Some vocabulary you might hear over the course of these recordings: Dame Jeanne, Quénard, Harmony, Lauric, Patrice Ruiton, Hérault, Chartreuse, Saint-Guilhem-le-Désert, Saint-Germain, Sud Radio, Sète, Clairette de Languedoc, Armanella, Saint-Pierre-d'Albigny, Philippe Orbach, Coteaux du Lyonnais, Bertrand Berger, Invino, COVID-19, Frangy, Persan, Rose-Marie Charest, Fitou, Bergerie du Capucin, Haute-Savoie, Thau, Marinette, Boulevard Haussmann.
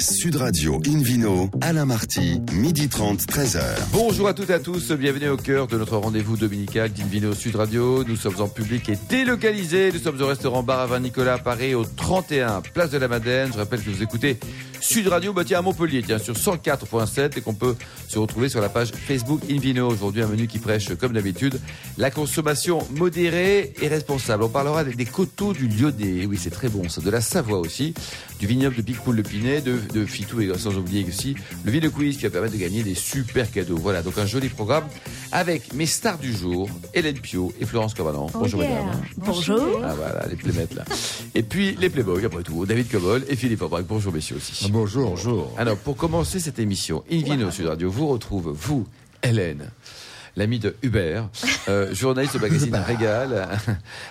Sud Radio, Invino, Alain Marty, 12h30, 13h. Bonjour à toutes et à tous, bienvenue au cœur de notre rendez-vous dominical d'Invino Sud Radio. Nous sommes en public et délocalisés. Nous sommes au restaurant Bar à Vin Nicolas à Paris, au 31 Place de la Madeleine. Je rappelle que vous écoutez Sud Radio à Montpellier, sur 104.7, et qu'on peut se retrouver sur la page Facebook Invino. Aujourd'hui, un menu qui prêche, comme d'habitude, la consommation modérée et responsable. On parlera des coteaux du Lyonnais. Oui, c'est très bon, ça. De la Savoie aussi, du vignoble de Picpoul de Pinet, de Fitou, et sans oublier aussi le Ville Quiz qui va permettre de gagner des super cadeaux. Voilà, donc un joli programme avec mes stars du jour, Hélène Pio et Florence Corbalan. Bonjour, madame. Bonjour. Ah, voilà, les playmates, là. Et puis, les playboys, après tout, David Cobol et Philippe Orbach. Bonjour, messieurs aussi. Ah, bonjour, bonjour. Alors, pour commencer cette émission, Invino Sud Radio vous retrouve, vous, Hélène, l'ami de Hubert, journaliste au magazine Régal,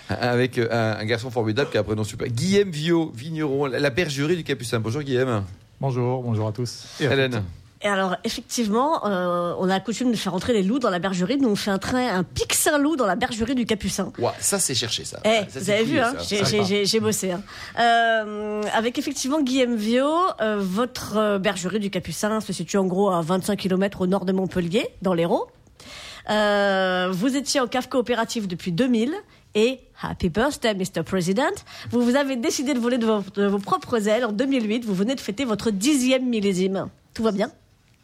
avec un garçon formidable qui a un prénom super. Guilhem Viau, vigneron, la bergerie du Capucin. Bonjour Guilhem. Bonjour, bonjour à tous. Et à Hélène. Et alors, effectivement, on a la coutume de faire entrer les loups dans la bergerie, donc on fait un pic Saint-Loup dans la bergerie du Capucin. Wow, ça, c'est cherché, ça. Eh, ça vous avez vu, hein, j'ai bossé. Hein. Avec, effectivement, Guilhem Viau, votre bergerie du Capucin se situe en gros à 25 km au nord de Montpellier, dans l'Hérault. Vous étiez en cave coopérative depuis 2000 et... Happy birthday, Mr. President. Vous avez décidé de voler de vos propres ailes en 2008. Vous venez de fêter votre 10e millésime. Tout va bien ?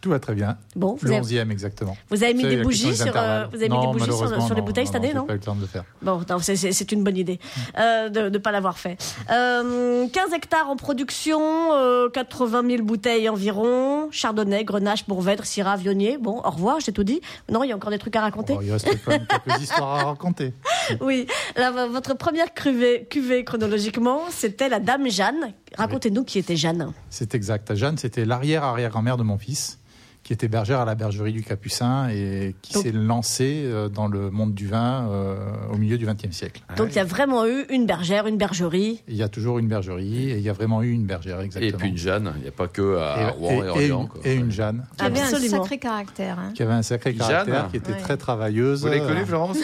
Tout va très bien. Bon, le 11e exactement. Vous avez mis des bougies sur les bouteilles cette année, non ? Pas eu le temps de le faire. Bon, non, c'est une bonne idée de ne pas l'avoir fait. 15 hectares en production, 80 000 bouteilles environ, Chardonnay, Grenache, Bourvèdre, Syrah, Viognier. Bon, au revoir, j'ai tout dit. Non, il y a encore des trucs à raconter. Il reste quand même quelques histoires à raconter. Oui, votre première cuvée chronologiquement, c'était la Dame Jeanne. Racontez-nous qui était Jeanne. C'est exact. Jeanne, c'était l'arrière-arrière-grand-mère de mon fils, qui était bergère à la bergerie du Capucin et qui s'est lancée dans le monde du vin au milieu du XXe siècle. Donc il y a vraiment eu une bergère, une bergerie. Il y a toujours une bergerie et il y a vraiment eu une bergère, exactement. Et puis une Jeanne, il n'y a pas que à Rouen et Orléans. Et une Jeanne. Qui avait un sacré caractère. Hein. Qui avait un sacré caractère, Jeanne, qui était très travailleuse. Vous l'avez connue, Florence?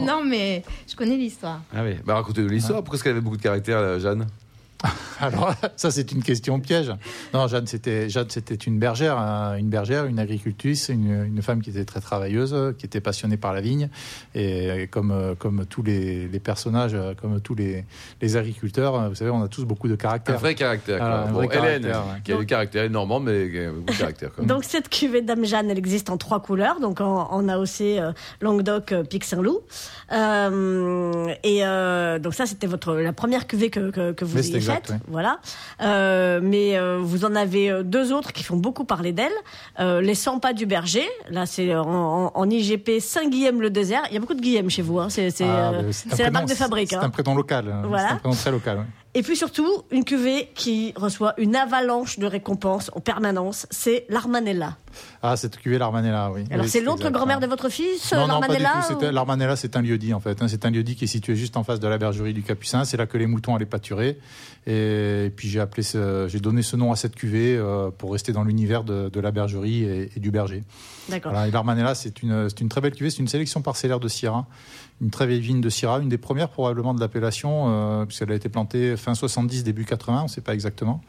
Non, mais je connais l'histoire. Ah oui, bah, racontez-nous l'histoire. Pourquoi est-ce qu'elle avait beaucoup de caractère, la Jeanne? Alors, ça, c'est une question piège. Non, Jeanne, c'était une bergère, une agricultrice, une femme qui était très travailleuse, qui était passionnée par la vigne. Et comme tous les personnages, comme tous les agriculteurs, vous savez, on a tous beaucoup de caractère. Un vrai caractère. Hélène, qui a du caractère normand, mais beaucoup de caractère. Quand même. Donc, cette cuvée Dame Jeanne, elle existe en 3 couleurs. Donc, on a aussi Languedoc, Pic Saint-Loup. Donc, ça, c'était la première cuvée que vous avez. Exact, voilà. Mais vous en avez 2 autres qui font beaucoup parler d'elle. Les 100 pas du berger. Là, c'est en IGP Saint-Guilhem-le-Désert. Il y a beaucoup de Guilhem chez vous. Hein. C'est la marque de fabrique. C'est un prénom local. Voilà. C'est un prénom très local. Ouais. Et puis surtout, une cuvée qui reçoit une avalanche de récompenses en permanence, c'est l'Armanella. Ah, cette cuvée, l'Armanella, oui. Alors, oui, c'est l'autre grand-mère de votre fils, l'Armanella? Non, pas du tout. L'Armanella, c'est un lieu-dit, en fait. C'est un lieu-dit qui est situé juste en face de la bergerie du Capucin. C'est là que les moutons allaient pâturer. Et puis, j'ai donné ce nom à cette cuvée pour rester dans l'univers de la bergerie et du berger. D'accord. Voilà, et l'Armanella, c'est une très belle cuvée. C'est une sélection parcellaire de Syrah. Une très vieille vigne de Syrah, une des premières probablement de l'appellation, puisqu'elle a été plantée fin 70, début 80, on ne sait pas exactement.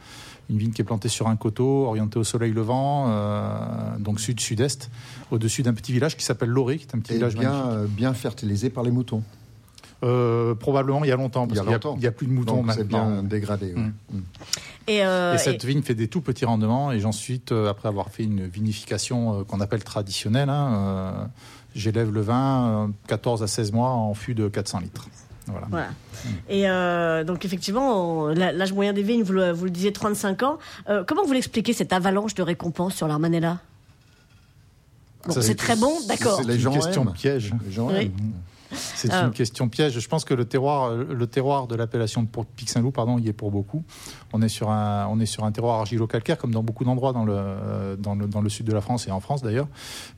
Une vigne qui est plantée sur un coteau, orientée au soleil levant, donc sud-sud-est, au-dessus d'un petit village qui s'appelle Lauric, qui est un petit village bien fertilisé par les moutons. Probablement il y a longtemps, parce qu'il n'y a plus de moutons. Donc maintenant. C'est bien dégradé. Oui. Mmh. Et cette vigne fait des tout petits rendements, et ensuite, après avoir fait une vinification qu'on appelle traditionnelle, j'élève le vin 14 à 16 mois en fût de 400 litres. Voilà. Et donc effectivement, l'âge moyen des vignes, vous le disiez, 35 ans. Comment vous l'expliquez, cette avalanche de récompenses sur l'Armanella? Bon, c'est très bon, d'accord. C'est une question piège. Les gens aiment. C'est une question piège. Je pense que le terroir de l'appellation de Pic Saint-Loup, il y est pour beaucoup. On est sur un terroir argilo-calcaire, comme dans beaucoup d'endroits dans le sud de la France et en France d'ailleurs,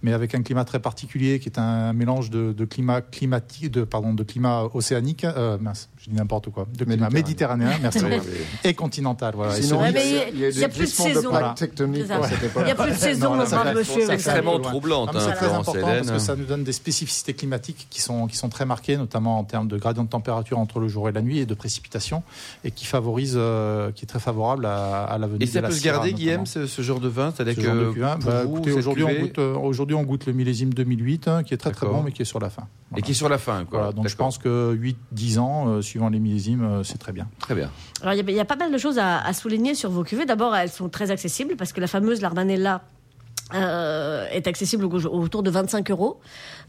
mais avec un climat très particulier qui est un mélange de climat climatique, de climat océanique, de climat méditerranéen, merci, et continental. Voilà. Il y a plus de saison. Voilà. Il y a plus de saison. C'est extrêmement troublant. C'est très important parce que ça nous donne des spécificités climatiques qui sont sont très marquées, notamment en termes de gradient de température entre le jour et la nuit et de précipitations, et qui favorise, qui est très favorable à la venue de la Syrah. Et ça peut se garder, Guilhem, ce genre de vin, c'est-à-dire que aujourd'hui, on goûte le millésime 2008, hein, qui est très très bon, mais qui est sur la fin. Voilà. Et qui est sur la fin, quoi. Voilà, donc je pense que 8-10 ans, suivant les millésimes, c'est très bien. Très bien. Alors il y a pas mal de choses à souligner sur vos cuvées. D'abord, elles sont très accessibles parce que la fameuse l'Armanella est accessible autour de 25 €,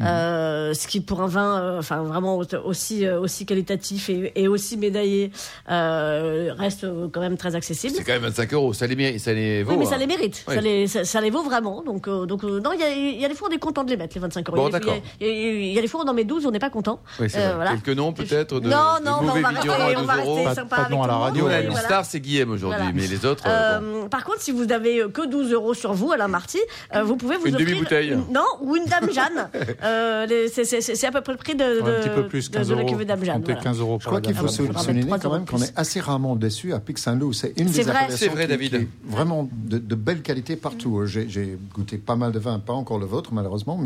ce qui pour un vin, enfin vraiment aussi qualitatif et aussi médaillé, reste quand même très accessible. C'est quand même 25 €, ça les vaut. Oui, mais ça les mérite, oui. ça les vaut vraiment. Donc non, il y a des fois on est content de les mettre les 25 €. Bon, d'accord. Il y a des fois on en met 12, on n'est pas content. Oui, voilà. Quelques noms peut-être. Non, on va rester sympa avec la radio. Une star, c'est Guilhem aujourd'hui, mais les autres. Par contre, si vous n'avez que 12 € sur vous, Alain Marty. Vous pouvez vous offrir une Dame Jeanne. C'est à peu près le prix un petit peu plus, 15 € de la cuvée Dame Jeanne. Voilà. 15 € je crois qu'il faut souligner quand même qu'on est assez rarement déçu à Pic Saint-Loup. C'est vrai, David. Vraiment de belle qualité partout. J'ai goûté pas mal de vins, pas encore le vôtre malheureusement,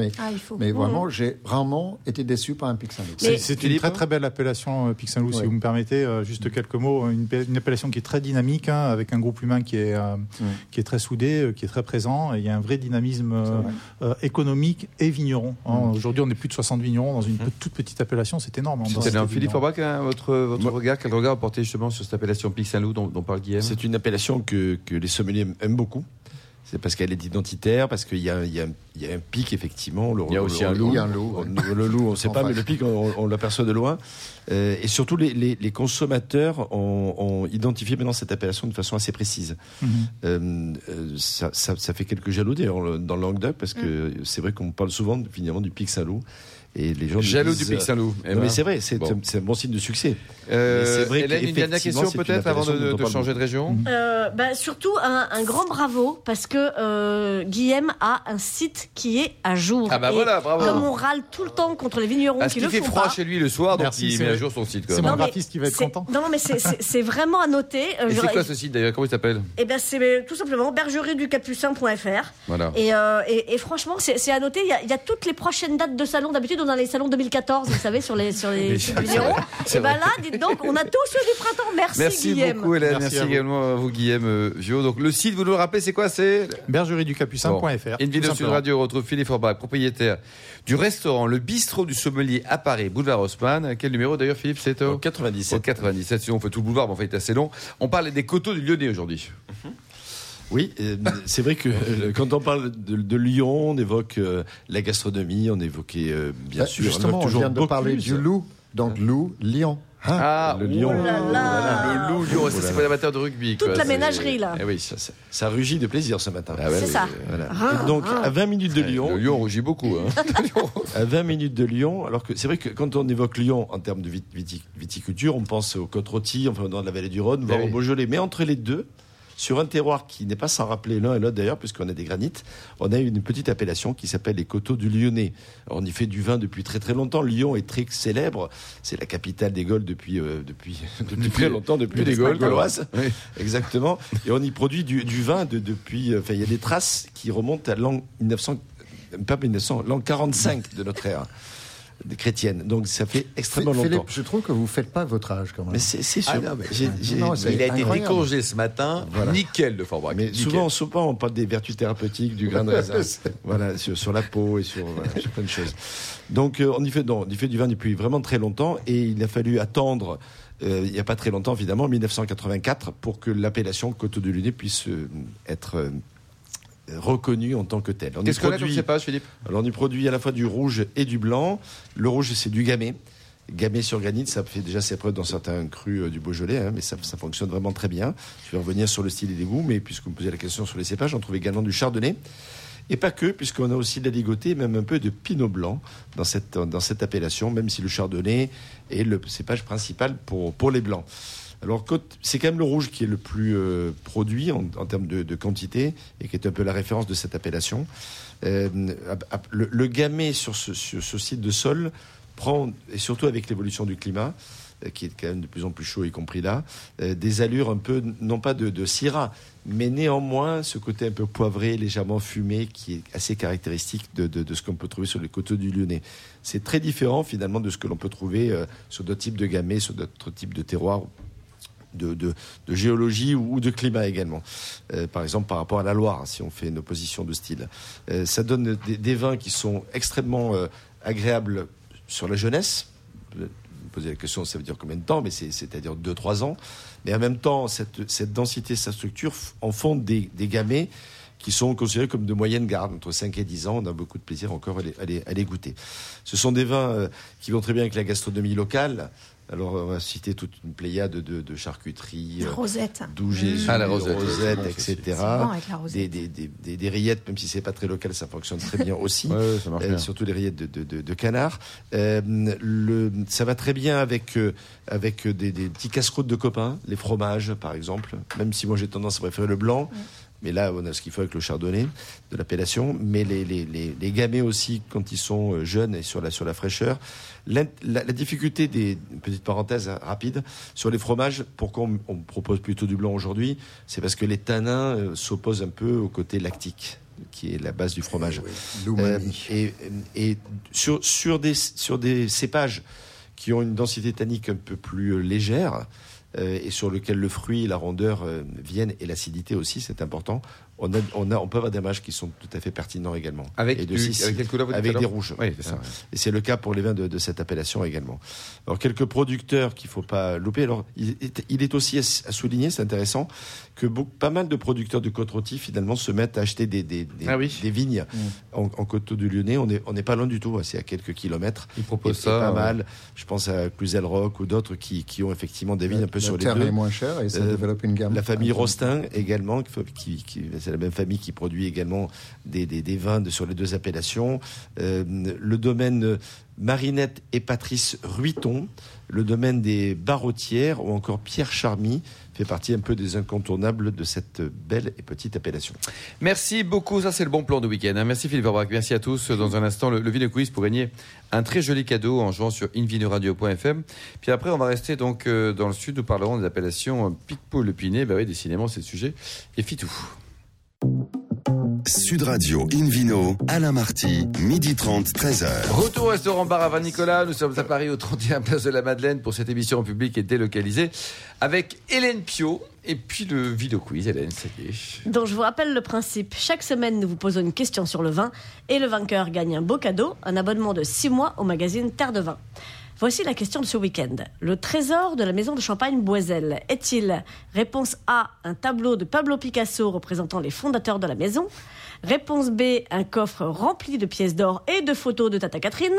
mais vraiment j'ai rarement été déçu par un Pic Saint-Loup. C'est une très très belle appellation Pic Saint-Loup, si vous me permettez juste quelques mots. Une appellation qui est très dynamique, avec un groupe humain qui est très soudé, qui est très présent. Il y a un vrai dynamisme économique et vigneron. Aujourd'hui, on est plus de 60 vignerons dans une toute petite appellation. C'est énorme. Philippe Orbach, votre regard, quel regard portez justement sur cette appellation Pic Saint-Loup dont parle Guilhem? C'est une appellation que les sommeliers aiment beaucoup. C'est parce qu'elle est identitaire, parce qu'il y a un pic, effectivement. Il y a aussi un loup. Le loup, on ne sait pas, mais le pic, on l'aperçoit de loin. Et surtout, les consommateurs ont identifié maintenant cette appellation de façon assez précise. Ça fait quelques jaloux, d'ailleurs, dans le Languedoc, parce que c'est vrai qu'on parle souvent, finalement, du Pic Saint-Loup. Et les gens jaloux du Pic Saint-Loup. Mais c'est vrai, c'est un bon signe de succès. C'est vrai. Hélène, une dernière question peut-être avant de changer de région. Surtout un grand bravo parce que Guilhem a un site qui est à jour. Ah bah voilà, bravo. Comme on râle tout le temps contre les vignerons qui le font pas. Il fait froid chez lui le soir, donc il met à jour son site. C'est mon graphiste qui va être content. Non mais c'est vraiment à noter. Et c'est quoi ce site d'ailleurs? Comment il s'appelle? Eh ben c'est tout simplement bergerie-du-capucin.fr. Voilà. Et franchement c'est à noter. Il y a toutes les prochaines dates de salon d'habitude. On a les salons 2014, vous savez, sur les vignerons. Et bien là, dites donc, on a tous ceux du printemps. Merci Guilhem. Beaucoup, Hélène. Merci également à vous, Guilhem Viau. Donc, le site, vous nous le rappelez, c'est quoi? C'est bergerie-du-capucin.fr. Une vidéo sur Radio retrouve Philippe Orbach, propriétaire du restaurant Le Bistrot du Sommelier à Paris, Boulevard Haussmann. Quel numéro d'ailleurs, Philippe? C'est au 97. Au 97, sinon on fait tout le boulevard, mais en fait, c'est assez long. On parle des Coteaux du Lyonnais aujourd'hui. Oui, c'est vrai que quand on parle de Lyon, on évoque la gastronomie, on évoquait bien sûr... Justement, on vient de parler du loup, donc loup, Lyon. Le lion. Le loup, lion, c'est pas l'amateur de rugby. Toute la ménagerie, là. Eh oui, ça rugit de plaisir ce matin. Ah, ouais, c'est ça. Voilà. Donc, à 20 minutes de Lyon. Le lion rugit beaucoup. À 20 minutes de Lyon, alors que c'est vrai que quand on évoque Lyon en termes de viticulture, on pense aux Côtes-Rôti, enfin dans la vallée du Rhône, voire au Beaujolais. Mais entre les deux, sur un terroir qui n'est pas sans rappeler l'un et l'autre d'ailleurs, puisqu'on a des granites, on a une petite appellation qui s'appelle les Coteaux du Lyonnais. On y fait du vin depuis très très longtemps. Lyon est très célèbre. C'est la capitale des Gaules depuis très longtemps, depuis les Gaules. Oui. Exactement. Et on y produit du vin depuis... Enfin, il y a des traces qui remontent à l'an 45 de notre ère. Chrétienne. Donc ça fait extrêmement longtemps. Philippe, je trouve que vous ne faites pas votre âge quand même. Mais c'est sûr. Ah non, il a été décongé ce matin. Voilà. Nickel de Fort Brac. Mais souvent, on parle des vertus thérapeutiques du grain de raisin. Voilà, sur la peau et sur plein de choses. Donc on y fait du vin depuis vraiment très longtemps et il a fallu attendre. Il n'y a pas très longtemps, évidemment, 1984, pour que l'appellation Coteaux du Lyonnais puisse être reconnu en tant que tel. Qu'est-ce qu'on a comme cépage, Philippe? Alors on y produit à la fois du rouge et du blanc. Le rouge, c'est du gamay. Gamay sur granite, ça fait déjà ses preuves dans certains crus du Beaujolais, mais ça fonctionne vraiment très bien. Je vais revenir sur le style et les goûts, mais puisque vous me posez la question sur les cépages, on trouve également du chardonnay. Et pas que, puisqu'on a aussi de la ligotée, même un peu de pinot blanc dans cette appellation, même si le chardonnay est le cépage principal pour les blancs. Alors, c'est quand même le rouge qui est le plus produit en termes de quantité et qui est un peu la référence de cette appellation. Le gamay sur ce site de sol prend, et surtout avec l'évolution du climat, qui est quand même de plus en plus chaud, y compris là, des allures un peu, non pas de syrah, mais néanmoins ce côté un peu poivré, légèrement fumé, qui est assez caractéristique de ce qu'on peut trouver sur les coteaux du Lyonnais. C'est très différent finalement de ce que l'on peut trouver sur d'autres types de gamets, sur d'autres types de terroirs, de géologie ou de climat également. Par exemple, par rapport à la Loire, si on fait une opposition de style. Ça donne des vins qui sont extrêmement agréables sur la jeunesse. Vous posez la question, ça veut dire combien de temps ? Mais c'est-à-dire 2-3 ans. Mais en même temps, cette densité, sa structure, en font des gamets qui sont considérés comme de moyenne garde, entre 5 et 10 ans. On a beaucoup de plaisir encore à les goûter. Ce sont des vins qui vont très bien avec la gastronomie locale. Alors, on va citer toute une pléiade de charcuteries, Rosette, etc. Des rillettes, même si c'est pas très local, ça fonctionne très bien aussi. Ouais, ça marche bien. Surtout les rillettes de canard. Ça va très bien avec des petits casse-croûtes de copains, les fromages, par exemple. Même si moi j'ai tendance à préférer le blanc. Ouais. Mais là, on a ce qu'il faut avec le chardonnay de l'appellation. Mais les gamets aussi, quand ils sont jeunes et sur la fraîcheur. La difficulté petite parenthèse rapide, sur les fromages, pourquoi on propose plutôt du blanc aujourd'hui ? C'est parce que les tanins s'opposent un peu au côté lactique, qui est la base du fromage. Oui, et sur des cépages qui ont une densité tannique un peu plus légère, et sur lequel le fruit, la rondeur viennent, et l'acidité aussi, c'est important. On peut avoir des mages qui sont tout à fait pertinents également. Avec des rouges. Oui, c'est ça, ouais. Et c'est le cas pour les vins de cette appellation également. Alors, quelques producteurs qu'il ne faut pas louper. Alors, il est aussi à souligner, c'est intéressant, que pas mal de producteurs de Côte-Rôti, finalement, se mettent à acheter des vignes en Coteaux du Lyonnais. On n'est pas loin du tout, c'est à quelques kilomètres. Ils proposent ça. Pas mal. Je pense à Clusel-Roch ou d'autres qui ont effectivement des vignes un peu sur les deux. La terre est moins chère et ça développe une gamme. La famille Rostin également, qui c'est la même famille qui produit également des vins sur les deux appellations. Le domaine Marinette et Patrice Ruiton, le domaine des Barotières ou encore Pierre Charmy fait partie un peu des incontournables de cette belle et petite appellation. Merci beaucoup, ça c'est le bon plan de week-end. Merci Philippe Orbach, merci à tous. Dans un instant, le Vino Quiz pour gagner un très joli cadeau en jouant sur invinoradio.fm. Puis après, on va rester donc dans le sud, nous parlerons des appellations Picpoul de Pinet. Ben oui, décidément, c'est le sujet. Et Fitou. Sud Radio, Invino, Alain Marty, 12h30, 13h. Retour au restaurant bar à vin Nicolas. Nous sommes à Paris, au 31 Place de la Madeleine, pour cette émission en public et délocalisée, avec Hélène Pio. Et puis le Vino Quiz, Hélène, ça y est. Donc je vous rappelle le principe. Chaque semaine, nous vous posons une question sur le vin et le vainqueur gagne un beau cadeau, un abonnement de 6 mois au magazine Terre de Vin. Voici la question de ce week-end. Le trésor de la maison de champagne Boiselle est-il ? Réponse A, un tableau de Pablo Picasso représentant les fondateurs de la maison. Réponse B, un coffre rempli de pièces d'or et de photos de Tata Catherine.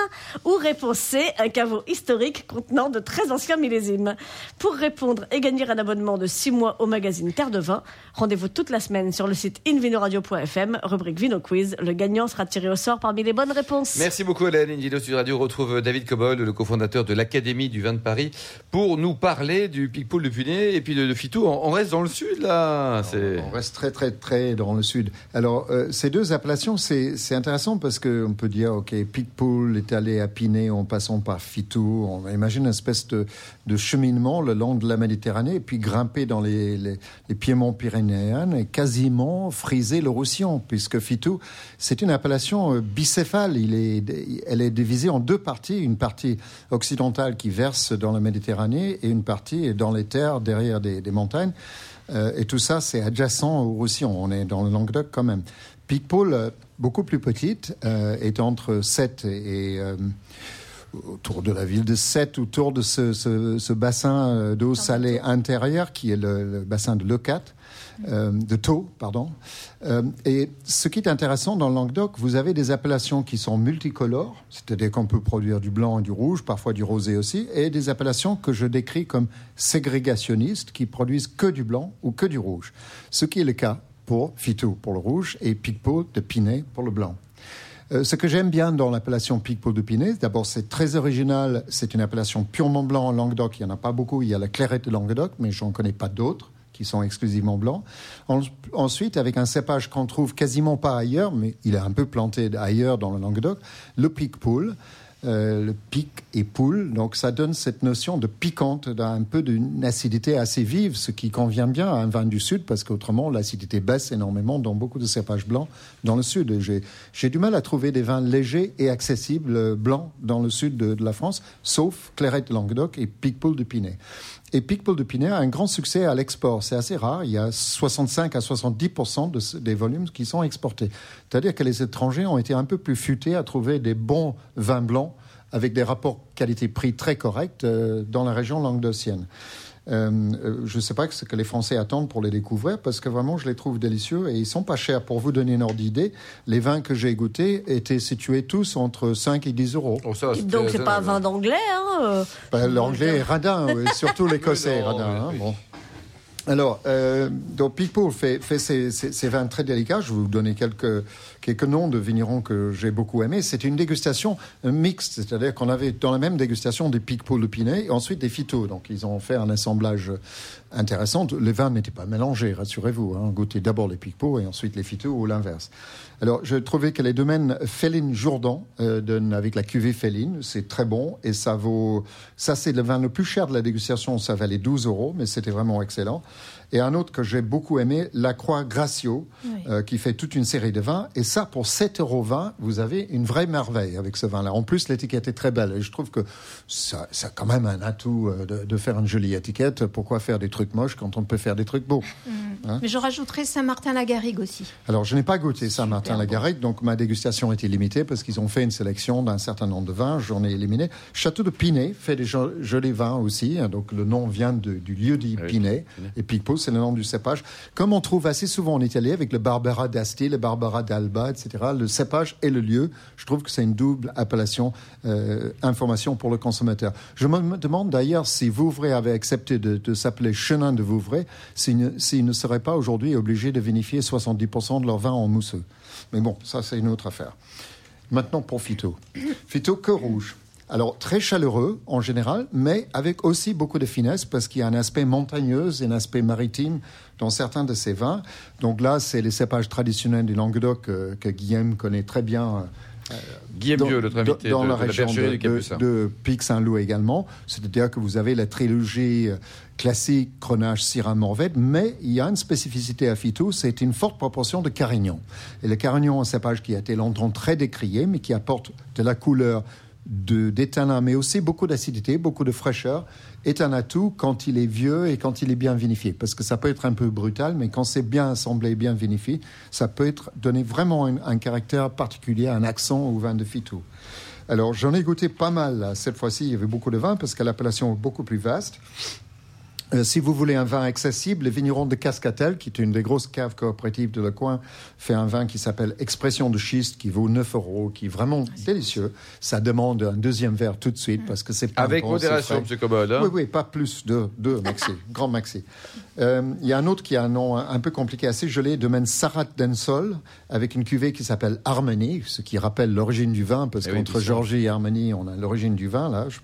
Ou réponse C, un caveau historique contenant de très anciens millésimes. Pour répondre et gagner un abonnement de 6 mois au magazine Terre de Vin, rendez-vous toute la semaine sur le site invinoradio.fm, rubrique Vino Quiz. Le gagnant sera tiré au sort parmi les bonnes réponses. Merci beaucoup Hélène. Invino Sud Radio retrouve David Cobol, le cofondateur de l'Académie du vin de Paris, pour nous parler du Picpoul de Pinet et puis de Fitou. On reste dans le sud là. On reste très très très dans le sud. Alors ces deux appellations, c'est intéressant parce qu'on peut dire, ok, Picpoul est allé à Pinet en passant par Fitou. On imagine une espèce de cheminement le long de la Méditerranée et puis grimper dans les piémonts pyrénéens et quasiment friser le Roussillon, puisque Fitou, c'est une appellation bicéphale. Elle est divisée en deux parties, une partie occidentale qui verse dans la Méditerranée et une partie dans les terres derrière des montagnes. Et tout ça, c'est adjacent au Roussillon. On est dans le Languedoc quand même. Picpoul, beaucoup plus petite, est entre Sète et autour de la ville de Sète, autour de ce bassin d'eau salée intérieure qui est le bassin de Leucate. De Thau, pardon. Et ce qui est intéressant dans le Languedoc, vous avez des appellations qui sont multicolores, c'est-à-dire qu'on peut produire du blanc et du rouge, parfois du rosé aussi, et des appellations que je décris comme ségrégationnistes, qui produisent que du blanc ou que du rouge. Ce qui est le cas pour Fitou, pour le rouge, et Picpoul de Pinet pour le blanc. Ce que j'aime bien dans l'appellation Picpoul de Pinet, d'abord c'est très original, c'est une appellation purement blanc en Languedoc, il n'y en a pas beaucoup, il y a la clairette de Languedoc, mais j'en connais pas d'autres qui sont exclusivement blancs. Ensuite, avec un cépage qu'on trouve quasiment pas ailleurs, mais il est un peu planté ailleurs dans le Languedoc, le Picpoul, le pic et poule. Donc ça donne cette notion de piquante, d'un peu d'une acidité assez vive, ce qui convient bien à un vin du Sud, parce qu'autrement l'acidité baisse énormément dans beaucoup de cépages blancs dans le Sud. Et j'ai du mal à trouver des vins légers et accessibles blancs dans le Sud de la France, sauf Clairette Languedoc et Picpoul de Pinet. Et Picpoul de Pinet a un grand succès à l'export. C'est assez rare. Il y a 65 à 70% des volumes qui sont exportés. C'est-à-dire que les étrangers ont été un peu plus futés à trouver des bons vins blancs avec des rapports qualité-prix très corrects dans la région languedocienne. Je ne sais pas ce que les Français attendent pour les découvrir, parce que vraiment, je les trouve délicieux et ils ne sont pas chers. Pour vous donner une ordre d'idée, les vins que j'ai goûtés étaient situés tous entre 5 et 10 euros. Oh, ça, donc, ce n'est pas un vin d'anglais, hein l'anglais est radin, surtout l'écossais est radin. Oui. Bon. Alors, donc Picpoul fait ces vins très délicats. Je vais vous donner quelques noms de vignerons que j'ai beaucoup aimés. C'est une dégustation mixte, c'est-à-dire qu'on avait dans la même dégustation des Picpoul de Pinet et ensuite des Fitou. Donc, ils ont fait un assemblage intéressant. Les vins n'étaient pas mélangés, rassurez-vous. On goûtait d'abord les Picpoul et ensuite les Fitou ou l'inverse. Alors, je trouvais que les domaines Féline-Jourdan, avec la cuvée Féline, c'est très bon et ça vaut... Ça, c'est le vin le plus cher de la dégustation. Ça valait 12 euros, mais c'était vraiment excellent. Et un autre que j'ai beaucoup aimé, la Croix Gracio, oui. Qui fait toute une série de vins. Et ça, pour 7,20 €, vous avez une vraie merveille avec ce vin-là. En plus, l'étiquette est très belle. Et je trouve que ça a quand même un atout de faire une jolie étiquette. Pourquoi faire des trucs moches quand on peut faire des trucs beaux hein. Mais je rajouterais Saint-Martin-la-Garrigue aussi. Alors, je n'ai pas goûté Saint-Martin-la-Garrigue, donc ma dégustation était limitée parce qu'ils ont fait une sélection d'un certain nombre de vins. J'en ai éliminé. Château de Pinet fait des jolis vins aussi. Donc, le nom vient du lieu dit Pinet. Et Picpoul, c'est le nom du cépage. Comme on trouve assez souvent en Italie avec le Barbera d'Asti, le Barbera d'Alba, etc., le cépage et le lieu, je trouve que c'est une double appellation, information pour le consommateur. Je me demande d'ailleurs si Vouvray avait accepté de s'appeler Chenin de Vouvray, s'il ne serait pas aujourd'hui obligé de vinifier 70% de leur vin en mousseux. Mais bon, ça c'est une autre affaire. Maintenant pour Fitou. Fitou, que rouge. Alors, très chaleureux en général, mais avec aussi beaucoup de finesse parce qu'il y a un aspect montagneux et un aspect maritime dans certains de ces vins. Donc là, c'est les cépages traditionnels du Languedoc que Guilhem connaît très bien. Guilhem Viau, notre invité dans la région de Pic Saint-Loup également. C'est-à-dire que vous avez la trilogie classique, Grenache, Syrah, Morvette, mais il y a une spécificité à Fitou, c'est une forte proportion de Carignan. Et le Carignan, un cépage qui a été longtemps très décrié, mais qui apporte de la couleur, d'étanin, mais aussi beaucoup d'acidité, beaucoup de fraîcheur, est un atout quand il est vieux et quand il est bien vinifié. Parce que ça peut être un peu brutal, mais quand c'est bien assemblé et bien vinifié, ça peut donner vraiment un caractère particulier, un accent au vin de Fitou. Alors, j'en ai goûté pas mal. Là. Cette fois-ci, il y avait beaucoup de vins parce que l'appellation est beaucoup plus vaste. Si vous voulez un vin accessible, le vigneron de Cascatel, qui est une des grosses caves coopératives de le coin, fait un vin qui s'appelle Expression de schiste, qui vaut 9 €, qui est vraiment délicieux. Ça demande un deuxième verre tout de suite, parce que c'est pas avec bon, modération, M. Cobol. Hein? Oui, oui, pas plus de deux, maxi, grand maxi. Il y a un autre qui a un nom un peu compliqué, assez joli, domaine Sarat d'Ensol, avec une cuvée qui s'appelle Harmony, ce qui rappelle l'origine du vin, parce qu'entre Georgie et Harmony, on a l'origine du vin, là, je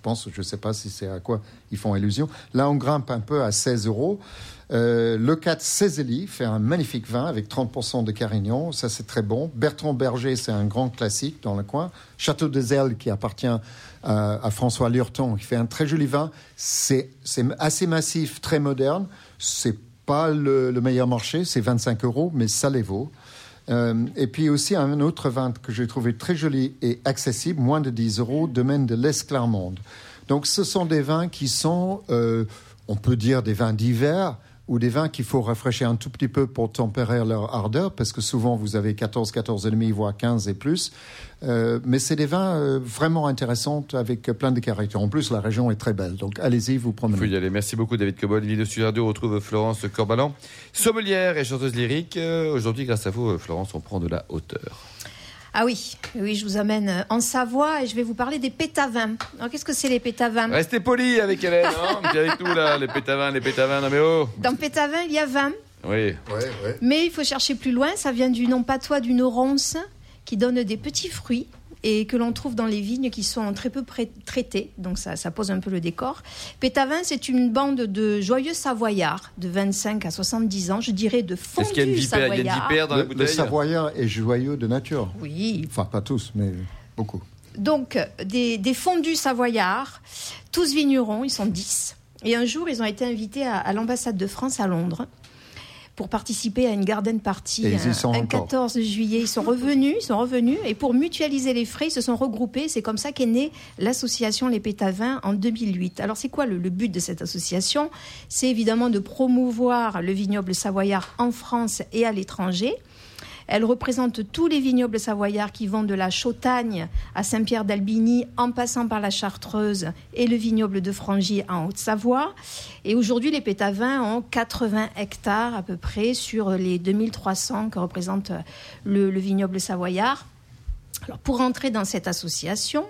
sais pas si c'est à quoi ils font allusion. Là, on grimpe un peu à 16 €. Le 4 Cézélie fait un magnifique vin avec 30% de Carignan, ça c'est très bon. Bertrand Berger, c'est un grand classique dans le coin. Château des Ailes, qui appartient à François Lurton, qui fait un très joli vin. C'est assez massif, très moderne. C'est pas le meilleur marché, c'est 25 €, mais ça les vaut. Et puis aussi un autre vin que j'ai trouvé très joli et accessible, moins de 10 €, domaine de l'Esclarmonde. Donc ce sont des vins qui sont... on peut dire des vins d'hiver ou des vins qu'il faut rafraîchir un tout petit peu pour tempérer leur ardeur, parce que souvent vous avez 14, 14,5, voire 15 et plus. Mais c'est des vins vraiment intéressants avec plein de caractères. En plus, la région est très belle. Donc allez-y, vous promenez. Il faut y aller. Merci beaucoup, David Cobol. L'île de Sud Radio retrouve Florence Corbalan, sommelière et chanteuse lyrique. Aujourd'hui, grâce à vous, Florence, on prend de la hauteur. Ah oui, je vous amène en Savoie et je vais vous parler des pétavins. Alors, qu'est-ce que c'est les pétavins ? Restez polis avec Hélène, hein ? Vous avez tout là, les pétavins, non mais oh ! Dans pétavin, il y a 20. Oui. Mais il faut chercher plus loin, ça vient du nom patois d'une oronce qui donne des petits fruits et que l'on trouve dans les vignes qui sont très peu traitées, donc ça pose un peu le décor. Pétavins, c'est une bande de joyeux savoyards de 25 à 70 ans, je dirais de fondus savoyards. Il y a 10 pères dans la bouteille. Le savoyard est joyeux de nature. Oui. Enfin, pas tous, mais beaucoup. Donc, des fondus savoyards, tous vignerons, ils sont 10. Et un jour, ils ont été invités à l'ambassade de France à Londres pour participer à une garden party. Un 14 juillet, ils sont revenus. Et pour mutualiser les frais, ils se sont regroupés. C'est comme ça qu'est née l'association Les Pétavins en 2008. Alors, c'est quoi le but de cette association ? C'est évidemment de promouvoir le vignoble savoyard en France et à l'étranger. Elle représente tous les vignobles savoyards qui vont de la Chautagne à Saint-Pierre-d'Albigny, en passant par la Chartreuse et le vignoble de Frangy en Haute-Savoie. Et aujourd'hui, les Pétavins ont 80 hectares à peu près sur les 2300 que représente le vignoble savoyard. Alors, pour entrer dans cette association,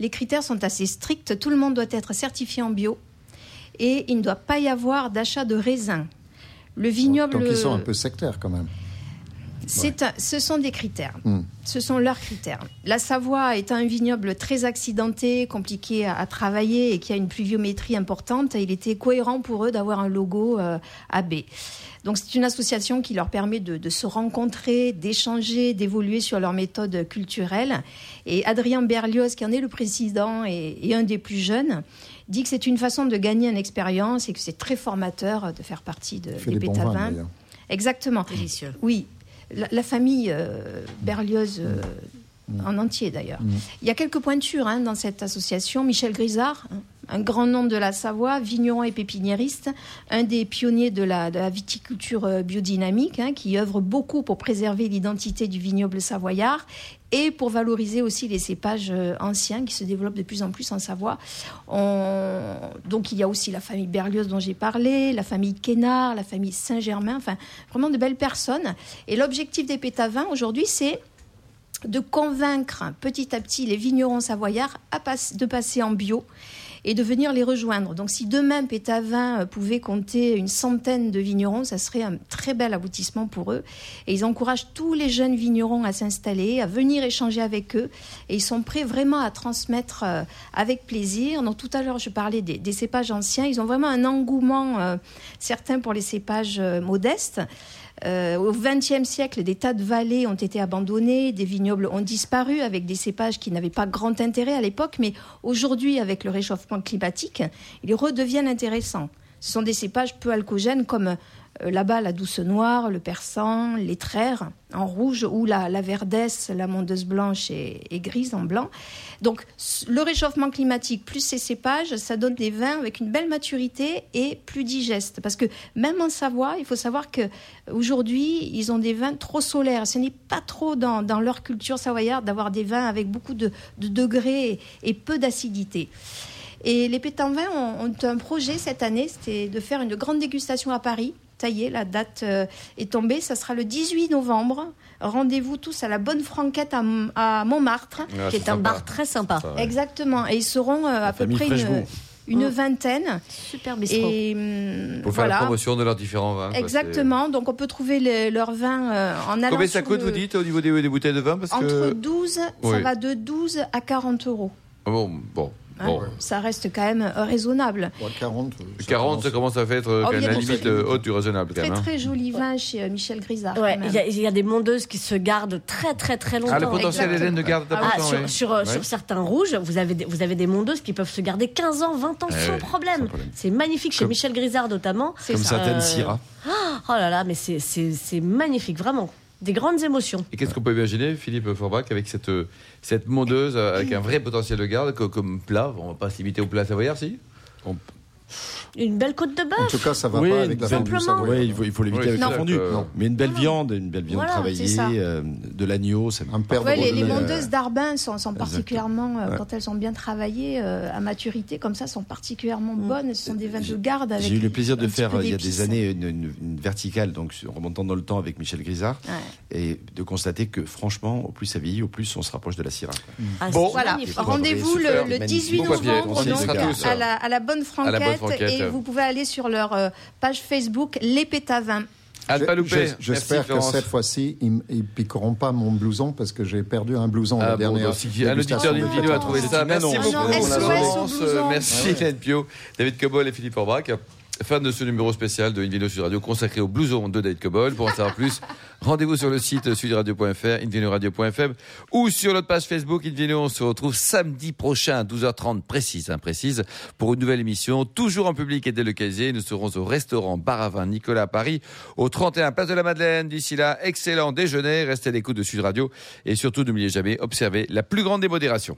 les critères sont assez stricts. Tout le monde doit être certifié en bio et il ne doit pas y avoir d'achat de raisins. Le vignoble... Donc ils sont un peu sectaires quand même. Ce sont des critères. Ce sont leurs critères. La Savoie est un vignoble très accidenté, compliqué à travailler et qui a une pluviométrie importante. Il était cohérent pour eux d'avoir un logo AB. Donc c'est une association qui leur permet de se rencontrer, d'échanger, d'évoluer sur leurs méthodes culturelles. Et Adrien Berlioz, qui en est le président et un des plus jeunes, dit que c'est une façon de gagner une expérience et que c'est très formateur de faire partie des Pétavins. Bons vins, exactement. Délicieux. Oui. La famille Berlioz en entier d'ailleurs. Il y a quelques pointures dans cette association. Michel Grisard, un grand nom de la Savoie, vigneron et pépiniériste, un des pionniers de la viticulture biodynamique, qui œuvre beaucoup pour préserver l'identité du vignoble savoyard et pour valoriser aussi les cépages anciens qui se développent de plus en plus en Savoie. Donc il y a aussi la famille Berlioz dont j'ai parlé, la famille Quénard, la famille Saint-Germain, enfin vraiment de belles personnes. Et l'objectif des Pétavins aujourd'hui, c'est de convaincre petit à petit les vignerons savoyards de passer en bio et de venir les rejoindre. Donc si demain Pétavin pouvait compter une centaine de vignerons, ça serait un très bel aboutissement pour eux. Et ils encouragent tous les jeunes vignerons à s'installer, à venir échanger avec eux. Et ils sont prêts vraiment à transmettre avec plaisir. Donc tout à l'heure, je parlais des cépages anciens. Ils ont vraiment un engouement certain pour les cépages modestes. Au XXe siècle, des tas de vallées ont été abandonnées, des vignobles ont disparu avec des cépages qui n'avaient pas grand intérêt à l'époque, mais aujourd'hui, avec le réchauffement climatique, ils redeviennent intéressants. Ce sont des cépages peu alcoogènes comme là-bas la douce noire, le persan, les traires en rouge ou la verdesse, la mondeuse blanche et grise en blanc. Donc le réchauffement climatique plus ces cépages, ça donne des vins avec une belle maturité et plus digestes. Parce que même en Savoie, il faut savoir qu'aujourd'hui, ils ont des vins trop solaires. Ce n'est pas trop dans leur culture savoyarde d'avoir des vins avec beaucoup de degrés et peu d'acidité. Et les Pétavins ont un projet cette année, c'était de faire une grande dégustation à Paris. Ça y est, la date est tombée, ça sera le 18 novembre. Rendez-vous tous à la Bonne Franquette à Montmartre, qui est un bar très sympa. Ça, ouais. Exactement, et ils seront à peu près une vingtaine. Super bistrot. Pour faire la promotion de leurs différents vins. Exactement, donc on peut trouver leurs vins en allant. Combien ça coûte, vous dites, au niveau des bouteilles de vin parce entre que... 12, oui. Ça va de 12 à 40 euros. Bon. Bon. Ça reste quand même raisonnable. 40, ça commence à faire la limite haute du raisonnable. Très, très joli vin chez Michel Grisard. Il y a des mondeuses qui se gardent très, très, très longtemps. Le potentiel hélène de garde sur certains rouges, vous avez des mondeuses qui peuvent se garder 15 ans, 20 ans sans problème. C'est magnifique, chez Michel Grisard notamment. C'est comme certaines Syrah. Oh là là, mais c'est magnifique, vraiment. Des grandes émotions. Et qu'est-ce qu'on peut imaginer, Philippe Orbach, avec cette mondeuse, avec un vrai potentiel de garde, comme plat? On ne va pas se limiter au plat savoyard, si Une belle côte de bœuf. En tout cas, ça ne va pas avec la fondue savoyarde. Oui, il faut l'éviter avec la fondue. Mais une belle viande travaillée, de l'agneau, c'est un perdre. Les mondeuses d'Arbin sont particulièrement, quand elles sont bien travaillées, à maturité, comme ça, sont particulièrement bonnes. Ce sont des vins de garde. J'ai eu le plaisir de faire, il y a des années, une verticale, donc en remontant dans le temps avec Michel Grisard, et de constater que, franchement, au plus ça vieillit, au plus on se rapproche de la Syrah. Bon, voilà. Rendez-vous le 18 novembre, donc, à la Bonne Franquette. Et vous pouvez aller sur leur page Facebook, Les Pétavins. À ne pas louper. J'espère que cette fois-ci, ils ne piqueront pas mon blouson parce que j'ai perdu un blouson la dernière. Un auditeur d'une vidéo a trouvé ça. Merci beaucoup. Merci Hélène Pio, David Cobol et Philippe Orbach. Fin de ce numéro spécial de Invino Sud Radio consacré au blouson de David Cobol. Pour en savoir plus, rendez-vous sur le site sudradio.fr, invinoradio.fm ou sur notre page Facebook Invino. On se retrouve samedi prochain à 12h30 précise, pour une nouvelle émission, toujours en public et délocalisée. Nous serons au restaurant Bar à Vin Nicolas à Paris, au 31 Place de la Madeleine. D'ici là, excellent déjeuner, restez à l'écoute de Sud Radio et surtout n'oubliez jamais, observez la plus grande démodération.